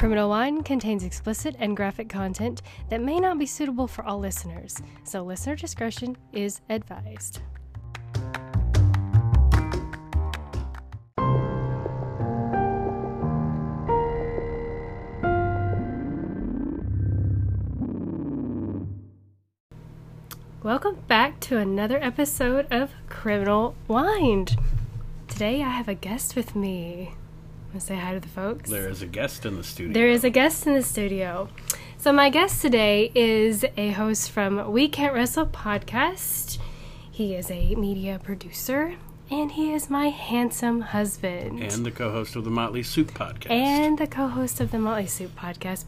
Criminal Wine contains explicit and graphic content that may not be suitable for all listeners, so listener discretion is advised. Welcome back to another episode of Criminal Wine. Today I have a guest with me. I'm going to say hi to the folks. There is a guest in the studio. So my guest today is a host from We Can't Wrestle Podcast. He is a media producer, and he is my handsome husband. And the co-host of the Motley Soup Podcast.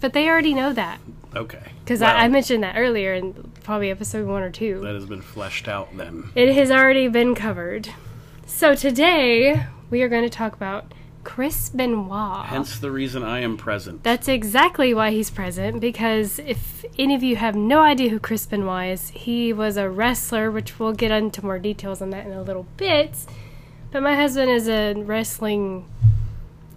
But they already know that. Okay. Because I mentioned that earlier in probably episode 1 or 2. That has been fleshed out then. It has already been covered. So today, we are going to talk about Chris Benoit. Hence the reason I am present. That's exactly why he's present, because if any of you have no idea who Chris Benoit is, he was a wrestler, which we'll get into more details on that in a little bit. But my husband is a wrestling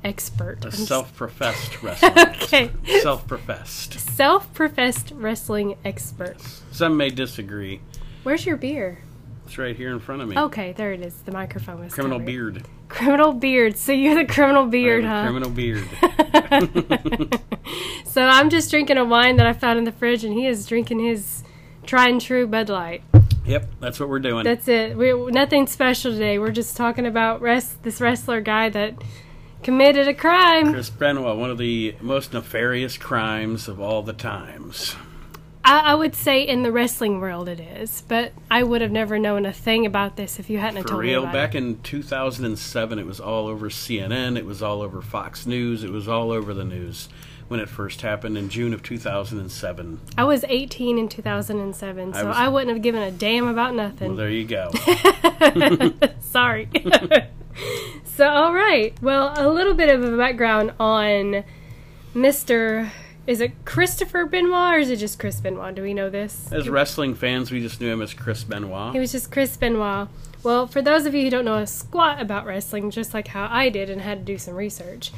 expert. A self-professed wrestler. Okay. Self-professed wrestling expert. Some may disagree. Where's your beer? It's right here in front of me. Okay, there it is. The microphone is Criminal covered. Beard. Criminal beard. So you're the criminal beard, huh? Criminal beard. So I'm just drinking a wine that I found in the fridge, and he is drinking his tried and true Bud Light. Yep, that's what we're doing. That's it. Nothing special today. We're just talking about this wrestler guy that committed a crime. Chris Benoit, one of the most nefarious crimes of all the times. I would say in the wrestling world it is, but I would have never known a thing about this if you hadn't told me about it. For real, back in 2007, it was all over CNN, it was all over Fox News, it was all over the news when it first happened in June of 2007. I was 18 in 2007, so I wouldn't have given a damn about nothing. Well, there you go. Sorry. So, all right. Well, a little bit of a background on Mr. Is it Christopher Benoit, or is it just Chris Benoit? Do we know this? As wrestling fans, we just knew him as Chris Benoit. He was just Chris Benoit. Well, for those of you who don't know a squat about wrestling, just like how I did and had to do some research,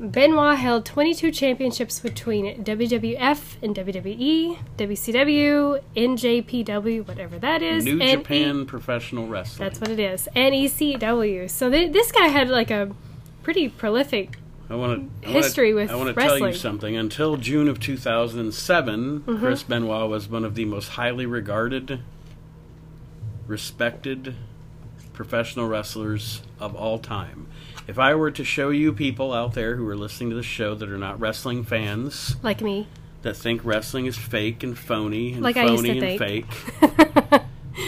Benoit held 22 championships between WWF and WWE, WCW, NJPW, whatever that is. New and Japan Professional Wrestling. That's what it is. And ECW. So this guy had like a pretty prolific I want to tell you something. Until June of 2007, mm-hmm. Chris Benoit was one of the most highly regarded, respected professional wrestlers of all time. If I were to show you people out there who are listening to the show that are not wrestling fans, like me, that think wrestling is fake and phony and like phony and fake,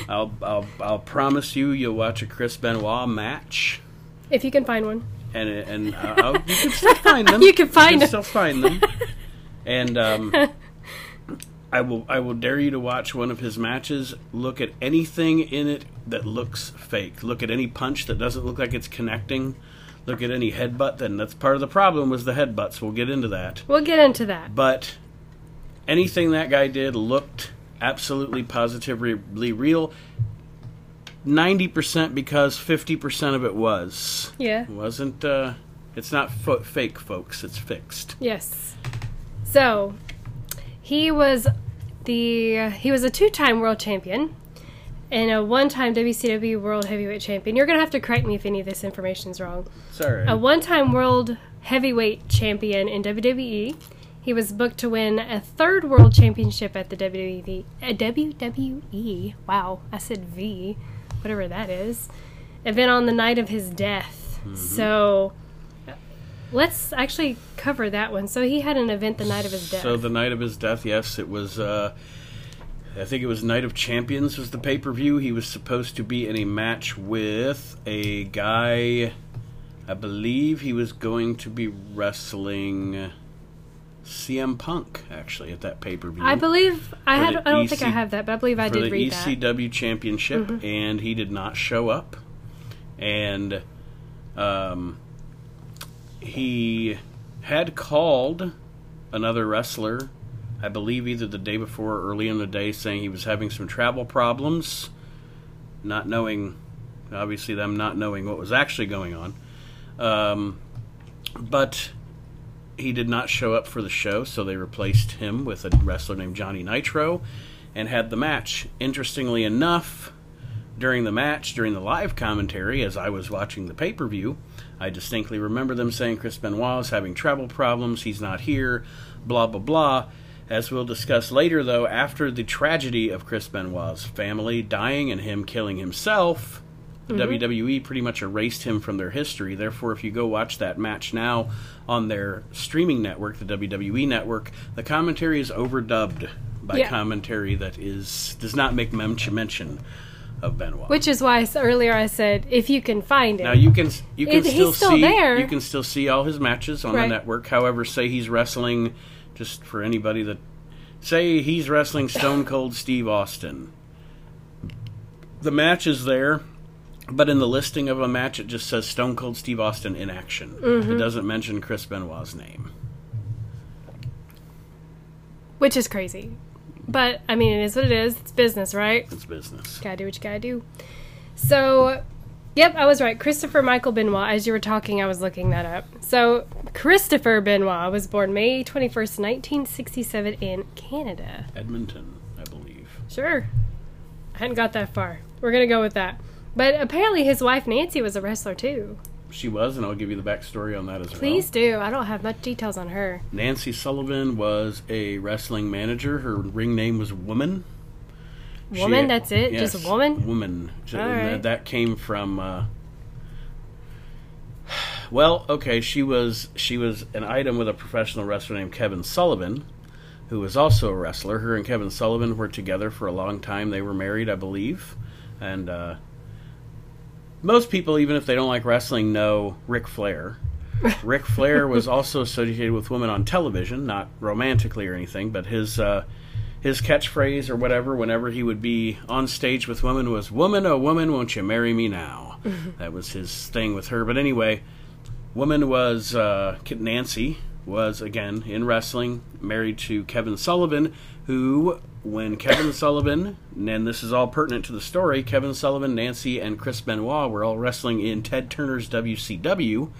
I'll promise you'll watch a Chris Benoit match if you can find one. And you can still find them. And I will dare you to watch one of his matches. Look at anything in it that looks fake. Look at any punch that doesn't look like it's connecting. Look at any headbutt. And that's part of the problem was the headbutts. We'll get into that. But anything that guy did looked absolutely positively real. 90% because 50% of it was. Yeah. It wasn't, it's not fake, folks. It's fixed. Yes. So, he was a 2-time world champion and a 1-time WCW world heavyweight champion. You're going to have to correct me if any of this information's wrong. Sorry. A 1-time world heavyweight champion in WWE. He was booked to win a 3rd world championship at the WWE. Wow, I said V. Whatever that is, event on the night of his death. Mm-hmm. So let's actually cover that one. So he had an event the night of his death. So the night of his death, yes, it was, I think it was Night of Champions was the pay-per-view. He was supposed to be in a match with a guy, I believe he was going to be wrestling CM Punk, actually, at that pay-per-view. I believe I did read that. For the ECW Championship, mm-hmm. and he did not show up. And he had called another wrestler, I believe either the day before or early in the day, saying he was having some travel problems, not knowing what was actually going on. But He did not show up for the show, so they replaced him with a wrestler named Johnny Nitro and had the match. Interestingly enough, during the match, during the live commentary, as I was watching the pay-per-view, I distinctly remember them saying Chris Benoit is having travel problems, he's not here, blah, blah, blah. As we'll discuss later, though, after the tragedy of Chris Benoit's family dying and him killing himself, the WWE pretty much erased him from their history. Therefore, if you go watch that match now on their streaming network, the WWE Network, the commentary is overdubbed by commentary that does not make mention of Benoit. Which is why earlier I said, if you can find it. Now, you can still see all his matches on the network. However, say he's wrestling, just for anybody that... Say he's wrestling Stone Cold Steve Austin. The match is there. But in the listing of a match, it just says Stone Cold Steve Austin in action. Mm-hmm. It doesn't mention Chris Benoit's name. Which is crazy. But, I mean, it is what it is. It's business, right? It's business. Gotta do what you gotta do. So, yep, I was right. Christopher Michael Benoit. As you were talking, I was looking that up. So, Christopher Benoit was born May 21st, 1967 in Canada. Edmonton, I believe. Sure. I hadn't got that far. We're gonna go with that. But apparently his wife, Nancy, was a wrestler, too. She was, and I'll give you the backstory on that as well. Please do. I don't have much details on her. Nancy Sullivan was a wrestling manager. Her ring name was Woman. Woman, that's it? Yes, just Woman? Woman. Right. That came from... well, okay, she was an item with a professional wrestler named Kevin Sullivan, who was also a wrestler. Her and Kevin Sullivan were together for a long time. They were married, I believe, and... most people, even if they don't like wrestling, know Ric Flair. Ric Flair was also associated with women on television, not romantically or anything, but his catchphrase or whatever, whenever he would be on stage with women, was, "Woman, oh woman, won't you marry me now?" That was his thing with her. But anyway, Woman was, Nancy was, again, in wrestling, married to Kevin Sullivan, who... When Kevin Sullivan, and this is all pertinent to the story, Kevin Sullivan, Nancy, and Chris Benoit were all wrestling in Ted Turner's WCW.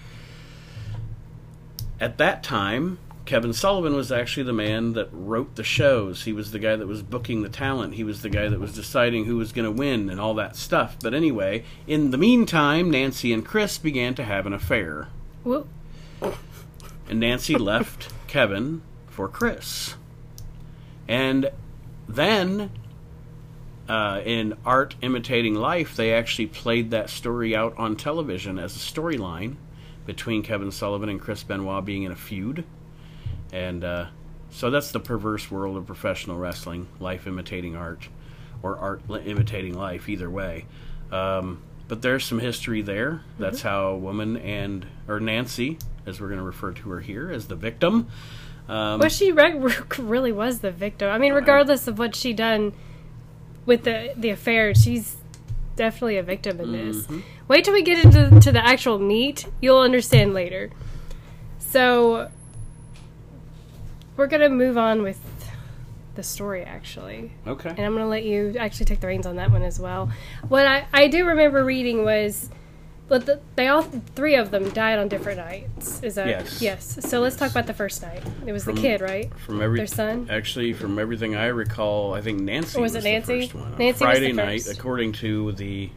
At that time, Kevin Sullivan was actually the man that wrote the shows. He was the guy that was booking the talent. He was the guy that was deciding who was going to win and all that stuff. But anyway, in the meantime, Nancy and Chris began to have an affair. Whoop. And Nancy left Kevin for Chris. And... Then, in Art Imitating Life, they actually played that story out on television as a storyline between Kevin Sullivan and Chris Benoit being in a feud. And so that's the perverse world of professional wrestling, life imitating art, or art imitating life, either way. But there's some history there. That's how Woman and, or Nancy, as we're going to refer to her here, as the victim... she really was the victim. I mean, regardless of what she done with the affair, she's definitely a victim in this. Wait till we get into the actual meat. You'll understand later. So, we're going to move on with the story, actually. Okay. And I'm going to let you actually take the reins on that one as well. What I do remember reading was... But three of them died on different nights. Is that yes? So let's talk about the first night. It was the kid, right? Their son. Actually, from everything I recall, I think Nancy was the first one. Nancy was the first. Friday night, according to the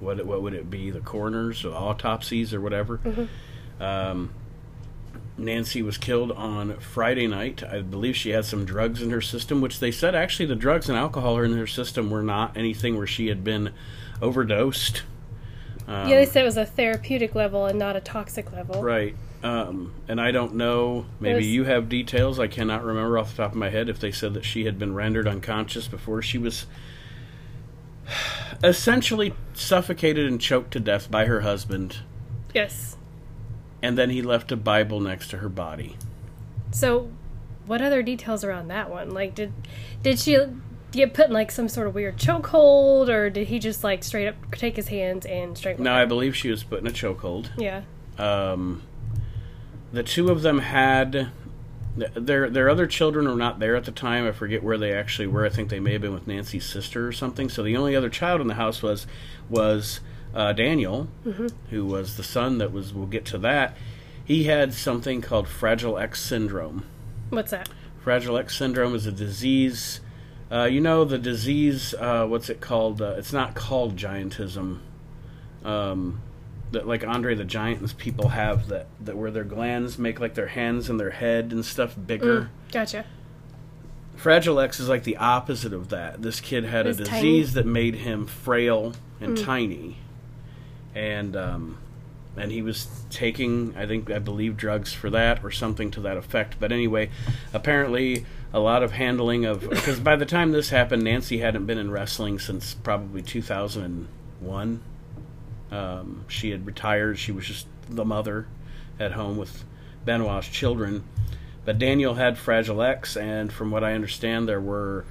what would it be? The coroners or autopsies or whatever. Nancy was killed on Friday night. I believe she had some drugs in her system, which they said actually the drugs and alcohol in her system were not anything where she had been overdosed. They said it was a therapeutic level and not a toxic level. Right. And I don't know, maybe you have details. I cannot remember off the top of my head if they said that she had been rendered unconscious before she was essentially suffocated and choked to death by her husband. Yes. And then he left a Bible next to her body. So, what other details are on that one? Like, did she... get put in, like, some sort of weird chokehold, or did he just, like, straight up take his hands and strangle her? No, I believe she was put in a chokehold. Yeah. The two of them had... Their other children were not there at the time. I forget where they actually were. I think they may have been with Nancy's sister or something. So the only other child in the house was Daniel, who was the son that was... We'll get to that. He had something called Fragile X syndrome. What's that? Fragile X syndrome is a disease. You know the disease, what's it called? It's not called giantism. That like Andre the Giant's people have that where their glands make like their hands and their head and stuff bigger. Gotcha. Fragile X is like the opposite of that. This kid had a disease that made him frail and tiny, and he was taking I believe drugs for that or something to that effect. But anyway, apparently a lot of handling of, because by the time this happened, Nancy hadn't been in wrestling since probably 2001. She had retired. She was just the mother at home with Benoit's children. But Daniel had Fragile X, and from what I understand, there were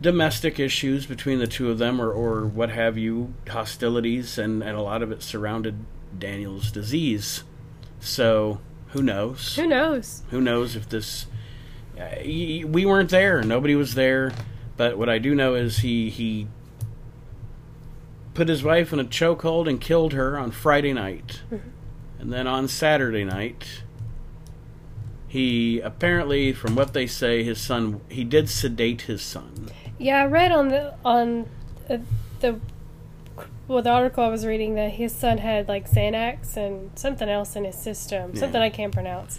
domestic issues between the two of them, or what have you, hostilities, and a lot of it surrounded Daniel's disease. So, who knows? Who knows? Who knows if this... we weren't there. Nobody was there. But what I do know is he put his wife in a chokehold and killed her on Friday night. And then on Saturday night, he apparently, from what they say, his son, he did sedate his son. Yeah, I read on the article I was reading that his son had like Xanax and something else in his system, something I can't pronounce.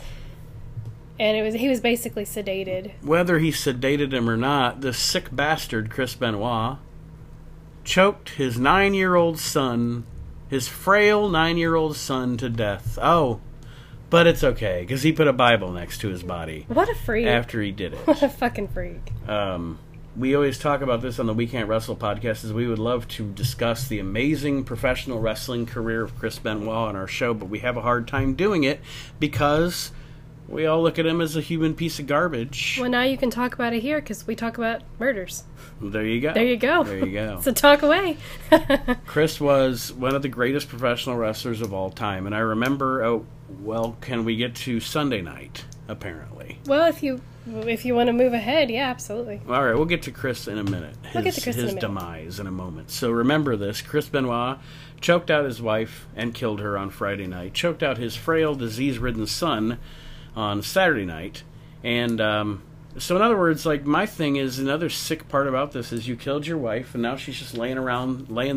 And he was basically sedated. Whether he sedated him or not, this sick bastard, Chris Benoit, choked his 9-year-old son, his frail 9-year-old son, to death. Oh, but it's okay, because he put a Bible next to his body. What a freak. After he did it. What a fucking freak. We always talk about this on the We Can't Wrestle podcast, is we would love to discuss the amazing professional wrestling career of Chris Benoit on our show, but we have a hard time doing it because we all look at him as a human piece of garbage. Well, now you can talk about it here, because we talk about murders. There you go. There you go. There you go. So talk away. Chris was one of the greatest professional wrestlers of all time, and I remember, can we get to Sunday night, apparently? Well, if you want to move ahead, yeah, absolutely. All right, we'll get to Chris in a minute. His demise in a moment. So remember this, Chris Benoit choked out his wife and killed her on Friday night, choked out his frail, disease-ridden son on Saturday night, and so in other words, like, my thing is, another sick part about this is you killed your wife, and now she's just laying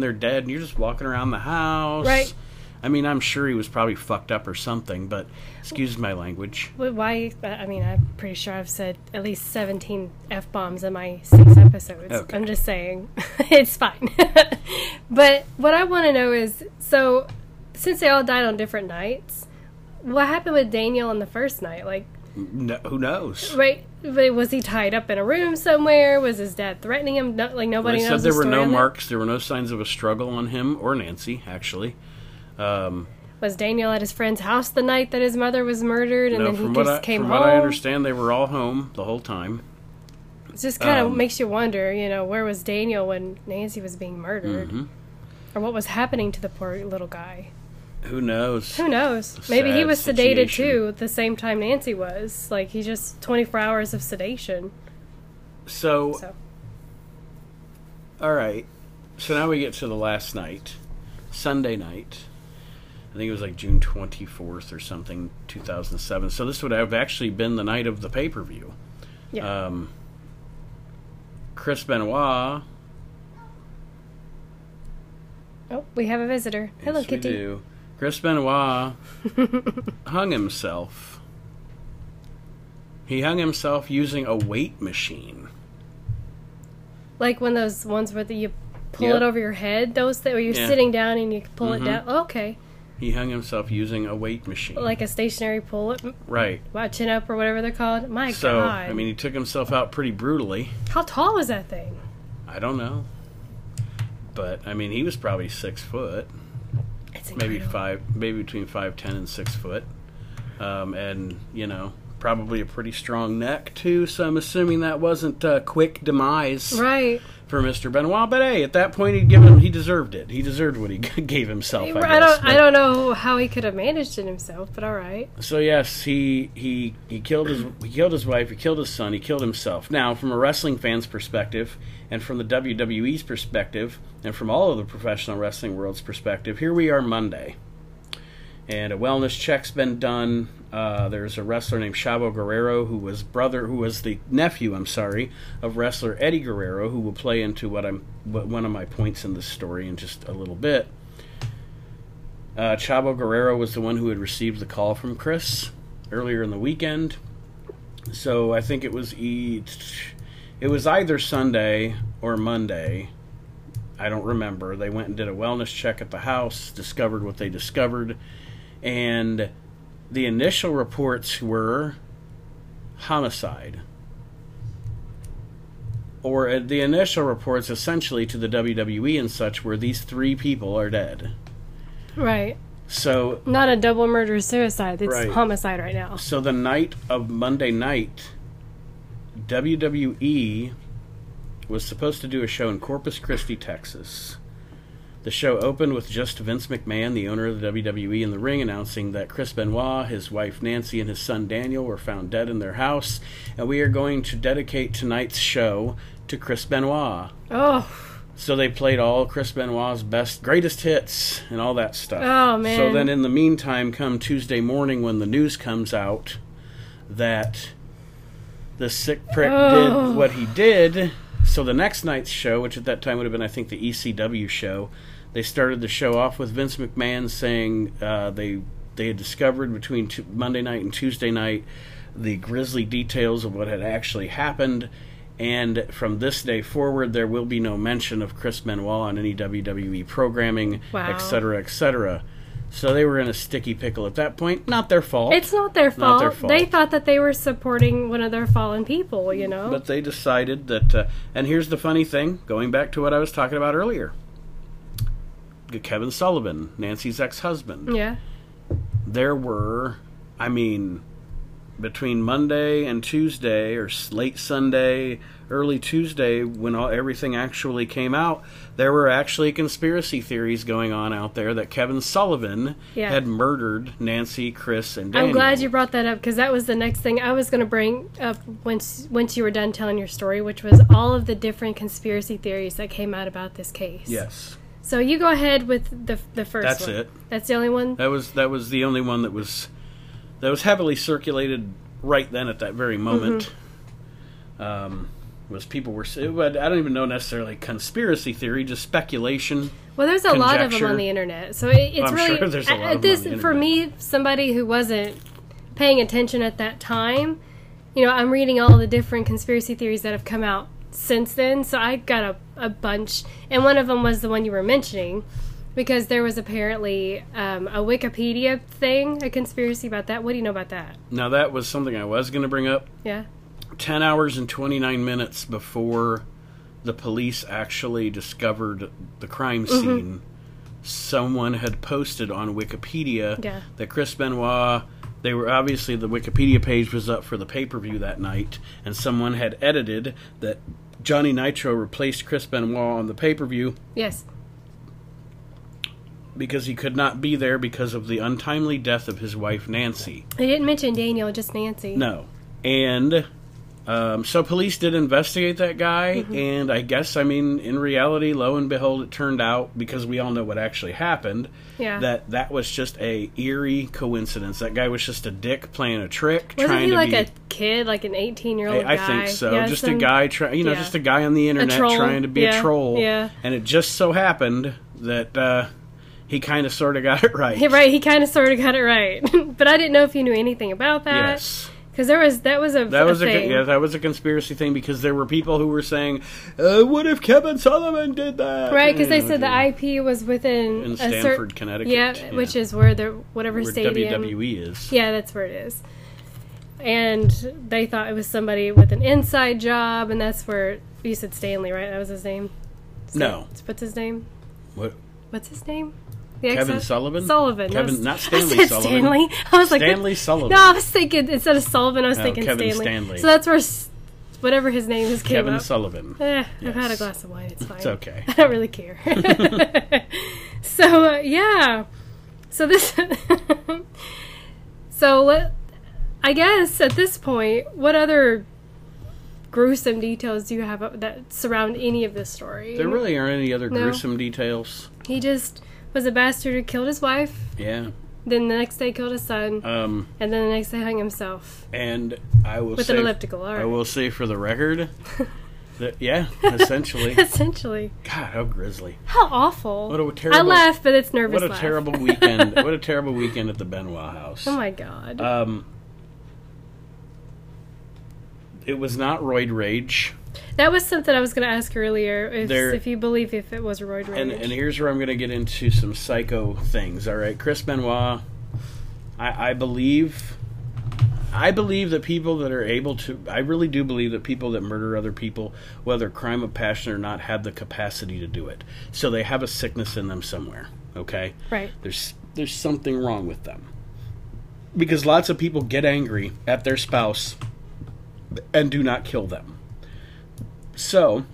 there dead, and you're just walking around the house. Right. I mean, I'm sure he was probably fucked up or something, but excuse my language. Why? I mean, I'm pretty sure I've said at least 17 F-bombs in my 6 episodes. Okay. I'm just saying. It's fine. But what I want to know is, so, since they all died on different nights, what happened with Daniel on the first night? Like, no, who knows? Right? Was he tied up in a room somewhere? Was his dad threatening him? No, like, nobody knows. They said there were no marks. There were no signs of a struggle on him or Nancy, actually. Was Daniel at his friend's house the night that his mother was murdered, and then he just came home? From what I understand, they were all home the whole time. It just kind of makes you wonder, you know, where was Daniel when Nancy was being murdered? Mm-hmm. Or what was happening to the poor little guy? Who knows? Who knows? Maybe he was sedated, too, at the same time Nancy was. Like, he just... 24 hours of sedation. So... All right. So now we get to the last night. Sunday night. I think it was like June 24th or something, 2007. So this would have actually been the night of the pay-per-view. Yeah. Chris Benoit... Oh, we have a visitor. Hello, yes, Kitty. We do. Chris Benoit hung himself. He hung himself using a weight machine. Like one of those ones where you pull it over your head? Those that where you're sitting down and you pull it down? Oh, okay. He hung himself using a weight machine. Like a stationary pull-up? Right. Chin-up or whatever they're called? My God. I mean, he took himself out pretty brutally. How tall was that thing? I don't know. But, I mean, he was probably 6 foot. Maybe between 5'10" and 6 foot, and you know, probably a pretty strong neck too. So I'm assuming that wasn't a quick demise, right, for Mr. Benoit. But hey, at that point, he deserved it. He deserved what he gave himself. I don't know how he could have managed it himself, but all right. So yes, he killed his wife, he killed his son, he killed himself. Now, from a wrestling fan's perspective, and from the WWE's perspective, and from all of the professional wrestling world's perspective, here we are Monday. and a wellness check's been done. There's a wrestler named Chavo Guerrero who was the nephew of wrestler Eddie Guerrero, who will play into one of my points in this story in just a little bit. Chavo Guerrero was the one who had received the call from Chris earlier in the weekend. So I think it was either Sunday or Monday. I don't remember. They went and did a wellness check at the house, discovered what they discovered, and the initial reports were homicide. Or the initial reports, essentially, to the WWE and such, were these three people are dead. Right. So not a double murder suicide. It's right. Homicide right now. So the night of Monday night, WWE was supposed to do a show in Corpus Christi, Texas. The show opened with just Vince McMahon, the owner of the WWE, in the ring, announcing that Chris Benoit, his wife Nancy, and his son Daniel were found dead in their house, and we are going to dedicate tonight's show to Chris Benoit. Oh. So they played all Chris Benoit's greatest hits and all that stuff. Oh, man. So then in the meantime, come Tuesday morning when the news comes out that the sick prick did what he did. So the next night's show, which at that time would have been, I think, the ECW show, they started the show off with Vince McMahon saying they had discovered between Monday night and Tuesday night the grisly details of what had actually happened. And from this day forward, there will be no mention of Chris Benoit on any WWE programming, et cetera, et cetera. So they were in a sticky pickle at that point. Not their fault. It's not their fault. Not their fault. They thought that they were supporting one of their fallen people, you know? But they decided that... and here's the funny thing, going back to what I was talking about earlier. Kevin Sullivan, Nancy's ex-husband. Yeah. There were... I mean... between Monday and Tuesday, or late Sunday, early Tuesday, when everything actually came out, there were actually conspiracy theories going on out there that Kevin Sullivan had murdered Nancy, Chris, and Daniel. I'm glad you brought that up, because that was the next thing I was going to bring up once you were done telling your story, which was all of the different conspiracy theories that came out about this case. Yes. So you go ahead with the first one. That's it. That's the only one? That was the only one that was... that was heavily circulated right then at that very moment. Mm-hmm. Was people were... I don't even know necessarily conspiracy theory, just speculation. Well, there's a lot of them on the internet, so it's really... I'm sure there's a lot of them on the internet. For me, somebody who wasn't paying attention at that time, you know, I'm reading all the different conspiracy theories that have come out since then, so I got a bunch, and one of them was the one you were mentioning. Because there was apparently a Wikipedia thing, a conspiracy about that. What do you know about that? Now, that was something I was going to bring up. Yeah. 10 hours and 29 minutes before the police actually discovered the crime scene, someone had posted on Wikipedia that Chris Benoit... they were obviously... the Wikipedia page was up for the pay-per-view that night, and someone had edited that Johnny Nitro replaced Chris Benoit on the pay-per-view. Yes. Because he could not be there because of the untimely death of his wife, Nancy. They didn't mention Daniel, just Nancy. No. And so police did investigate that guy, and I guess, I mean, in reality, lo and behold, it turned out, because we all know what actually happened, that was just a eerie coincidence. That guy was just a dick playing a trick. Wasn't he like a kid, like an 18-year-old guy? I think so. Yeah, just a guy, just a guy on the internet trying to be a troll. Yeah. And it just so happened that... he kind of sort of got it right. Right, he kind of sort of got it right. But I didn't know if you knew anything about that. Yes. Because that was a thing. That was a conspiracy thing, because there were people who were saying, what if Kevin Sullivan did that? Right, because they said the IP was within... in Stamford, Connecticut. Yeah, which is where whatever stadium... WWE is. Yeah, that's where it is. And they thought it was somebody with an inside job, and that's where... you said Stanley, right? That was his name? No. What's his name? What? What's his name? Kevin Sullivan? Sullivan. Kevin, not Stanley. I said Sullivan. Stanley. I was like, Stanley Sullivan. No, I was thinking, instead of Sullivan, I was thinking Kevin Stanley. So that's where, whatever his name is, came up. Kevin Sullivan. I've had a glass of wine. It's fine. It's okay. I don't really care. So, yeah. So this... I guess, at this point, what other gruesome details do you have that surround any of this story? There really aren't any other gruesome details. He just... was a bastard who killed his wife. Yeah. Then the next day killed his son. And then the next day hung himself. And I will with an elliptical. All right. I will say for the record, that, yeah, essentially. Essentially. God, how grisly. How awful. What a terrible. I laugh, but it's nervous. What a terrible weekend. What a terrible weekend at the Benoit house. Oh my God. It was not roid rage. That was something I was going to ask earlier, if you believe if it was roid rage. And here's where I'm going to get into some psycho things, all right? Chris Benoit, I believe that people that are able to... I really do believe that people that murder other people, whether crime of passion or not, have the capacity to do it. So they have a sickness in them somewhere, okay? Right. There's something wrong with them. Because lots of people get angry at their spouse and do not kill them. So,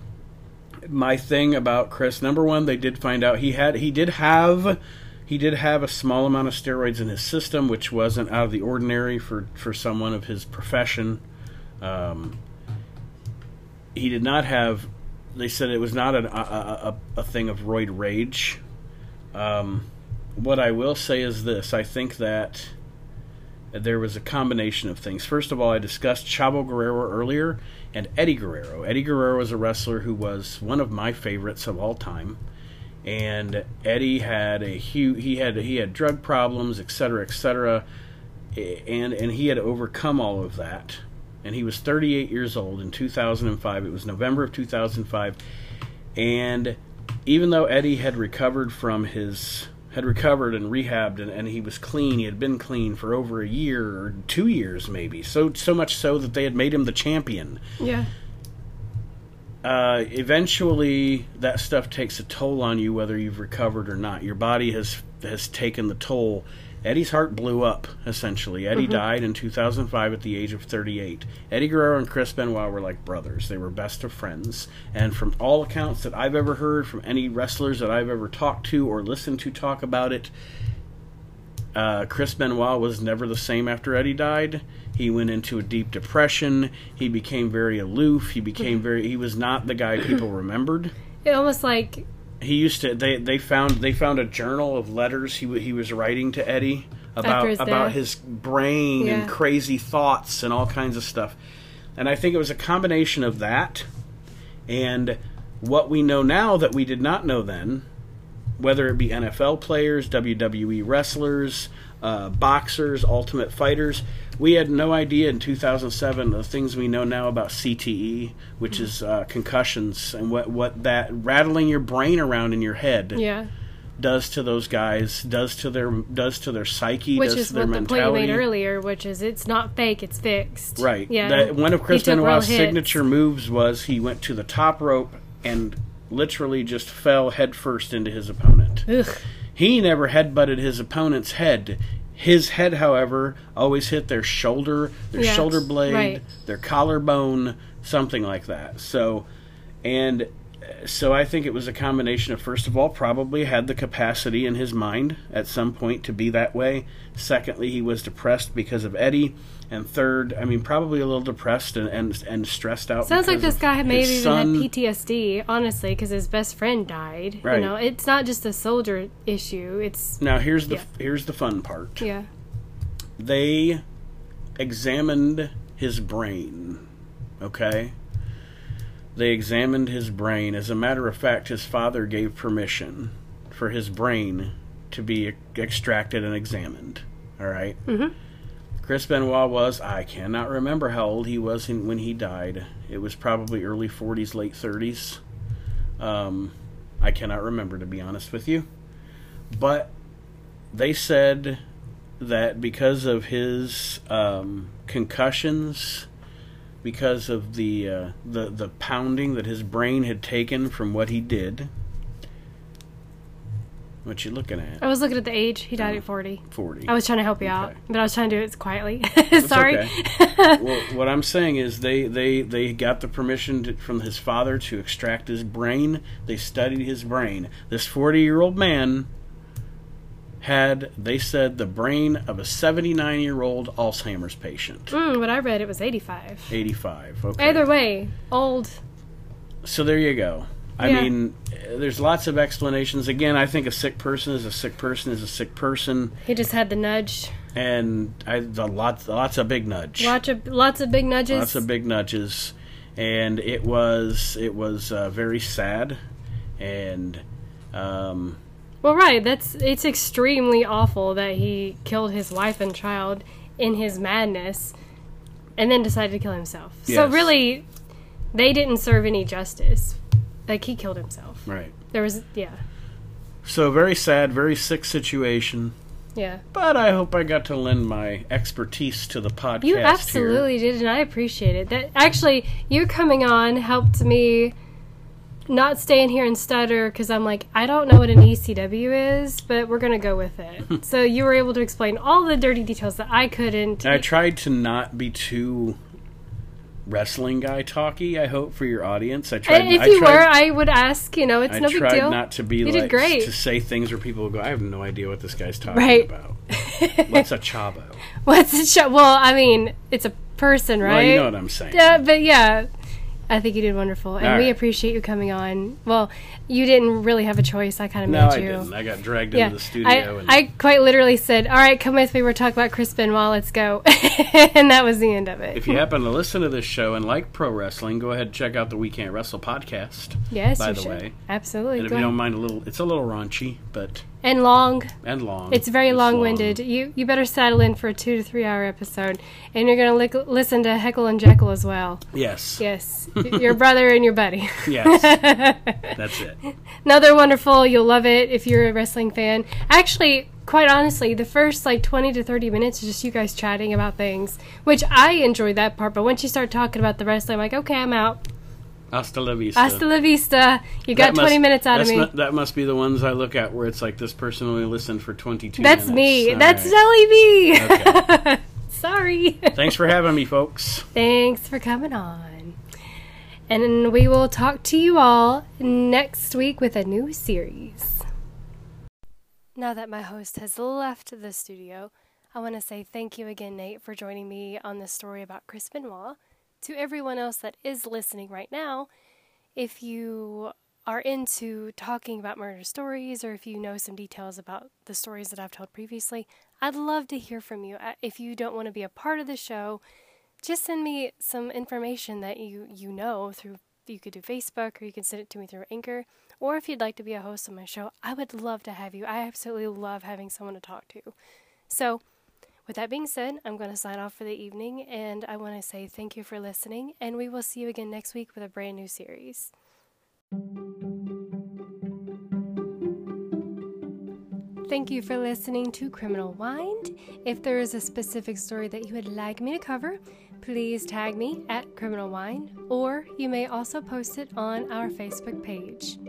my thing about Chris, number one, they did find out he did have a small amount of steroids in his system, which wasn't out of the ordinary for someone of his profession. He did not have, they said it was not a thing of roid rage. What I will say is this, I think that there was a combination of things. First of all, I discussed Chavo Guerrero earlier and Eddie Guerrero. Eddie Guerrero was a wrestler who was one of my favorites of all time. And Eddie had he had drug problems, etc., etc. And he had overcome all of that. And he was 38 years old in 2005. It was November of 2005. And even though Eddie had recovered and rehabbed, and he was clean. He had been clean for over a year or 2 years, maybe. So much so that they had made him the champion. Yeah. Eventually, that stuff takes a toll on you, whether you've recovered or not. Your body has taken the toll. Eddie's heart blew up, essentially. Eddie died in 2005 at the age of 38. Eddie Guerrero and Chris Benoit were like brothers. They were best of friends. And from all accounts that I've ever heard, from any wrestlers that I've ever talked to or listened to talk about it, Chris Benoit was never the same after Eddie died. He went into a deep depression. He became very aloof. He was not the guy people remembered. It almost like... He used to. They found a journal of letters he was writing to Eddie about his brain and crazy thoughts and all kinds of stuff, and I think it was a combination of that and what we know now that we did not know then, whether it be NFL players, WWE wrestlers, boxers, ultimate fighters. We had no idea in 2007 the things we know now about CTE, which is concussions, and what that rattling your brain around in your head does to those guys, does to their psyche, which does to their mentality. Which is what the point you made earlier, which is it's not fake, it's fixed. Right. Yeah. One of Chris Benoit's signature moves was he went to the top rope and literally just fell headfirst into his opponent. Ugh. He never headbutted his opponent's head. His head, however, always hit their shoulder, shoulder blade, their collarbone, something like that. So I think it was a combination of, first of all, probably had the capacity in his mind at some point to be that way. Secondly, he was depressed because of Eddie. And third, I mean, probably a little depressed and stressed out. Sounds like this guy maybe even had PTSD, honestly, because his best friend died. Right. You know, it's not just a soldier issue. It's now here's the fun part. Yeah. They examined his brain. Okay. They examined his brain. As a matter of fact, his father gave permission for his brain to be extracted and examined. All right. Mm-hmm. Chris Benoit was, I cannot remember how old he was when he died. It was probably early 40s, late 30s. I cannot remember, to be honest with you. But they said that because of his concussions, because of the pounding that his brain had taken from what he did. What you looking at? I was looking at the age. He died at 40. 40. I was trying to help you out, but I was trying to do it quietly. Sorry. Okay. Well, what I'm saying is they got the permission from his father to extract his brain. They studied his brain. This 40-year-old man had, they said, the brain of a 79-year-old Alzheimer's patient. What I read, it was 85. Okay. Either way, old. So there you go. I mean, there's lots of explanations. Again, I think a sick person is a sick person is a sick person. He just had the nudge. And lots of big nudge. Lots of big nudges. Lots of big nudges. And it was very sad. And well, right. It's extremely awful that he killed his wife and child in his madness, and then decided to kill himself. Yes. So really, they didn't serve any justice. Like, he killed himself. Right. So, very sad, very sick situation. Yeah. But I hope I got to lend my expertise to the podcast. You absolutely did, and I appreciate it. That actually, you coming on helped me not stay in here and stutter, because I'm like, I don't know what an ECW is, but we're going to go with it. So you were able to explain all the dirty details that I couldn't. I tried to not be too wrestling guy talky, I hope, for your audience. I would ask, it's no big deal. I tried not to be to say things where people will go, I have no idea what this guy's talking about. What's a Chavo? Well, I mean, it's a person, right? Well, you know what I'm saying. But yeah, I think you did wonderful. And we appreciate you coming on. Well, you didn't really have a choice. I kind of made you. No, I didn't. I got dragged into the studio. I quite literally said, all right, come with me. We're talking about Chris Benoit. Let's go. And that was the end of it. If you happen to listen to this show and like pro wrestling, go ahead and check out the We Can't Wrestle podcast. Yes, by the way. Absolutely. And if you don't mind, it's a little raunchy, but... And long. And long. It's very long-winded. You better saddle in for a 2 to 3 hour episode, and you're going to listen to Heckle and Jekyll as well. Yes. Yes. Your brother and your buddy. Yes. That's it. No, they're wonderful. You'll love it if you're a wrestling fan. Actually, quite honestly, the first 20 to 30 minutes is just you guys chatting about things, which I enjoy that part. But once you start talking about the wrestling, I'm like, okay, I'm out. Hasta la vista. Hasta la vista. You got 20 minutes out of me. That must be the ones I look at where it's like this person only listened for 22 minutes. That's me. All that's right. Jelly me. Okay. Sorry. Thanks for having me, folks. Thanks for coming on. And we will talk to you all next week with a new series. Now that my host has left the studio, I want to say thank you again, Nate, for joining me on this story about Chris Benoit. To everyone else that is listening right now, if you are into talking about murder stories, or if you know some details about the stories that I've told previously, I'd love to hear from you. If you don't want to be a part of the show, just send me some information that you know through. You could do Facebook, or you can send it to me through Anchor. Or if you'd like to be a host on my show, I would love to have you. I absolutely love having someone to talk to. So, with that being said, I'm going to sign off for the evening, and I want to say thank you for listening, and we will see you again next week with a brand new series. Thank you for listening to Criminal Wine. If there is a specific story that you would like me to cover, please tag me at Criminal Wine, or you may also post it on our Facebook page.